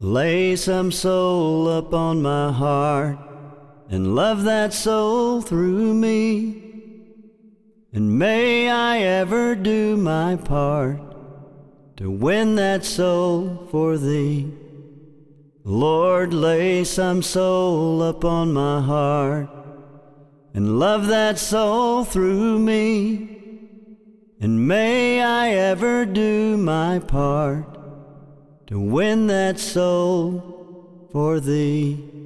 Lay some soul upon my heart, and love that soul through me. And may I ever do my part to win that soul for Thee. Lord, lay some soul upon my heart, and love that soul through me. And may I ever do my part to win that soul for Thee.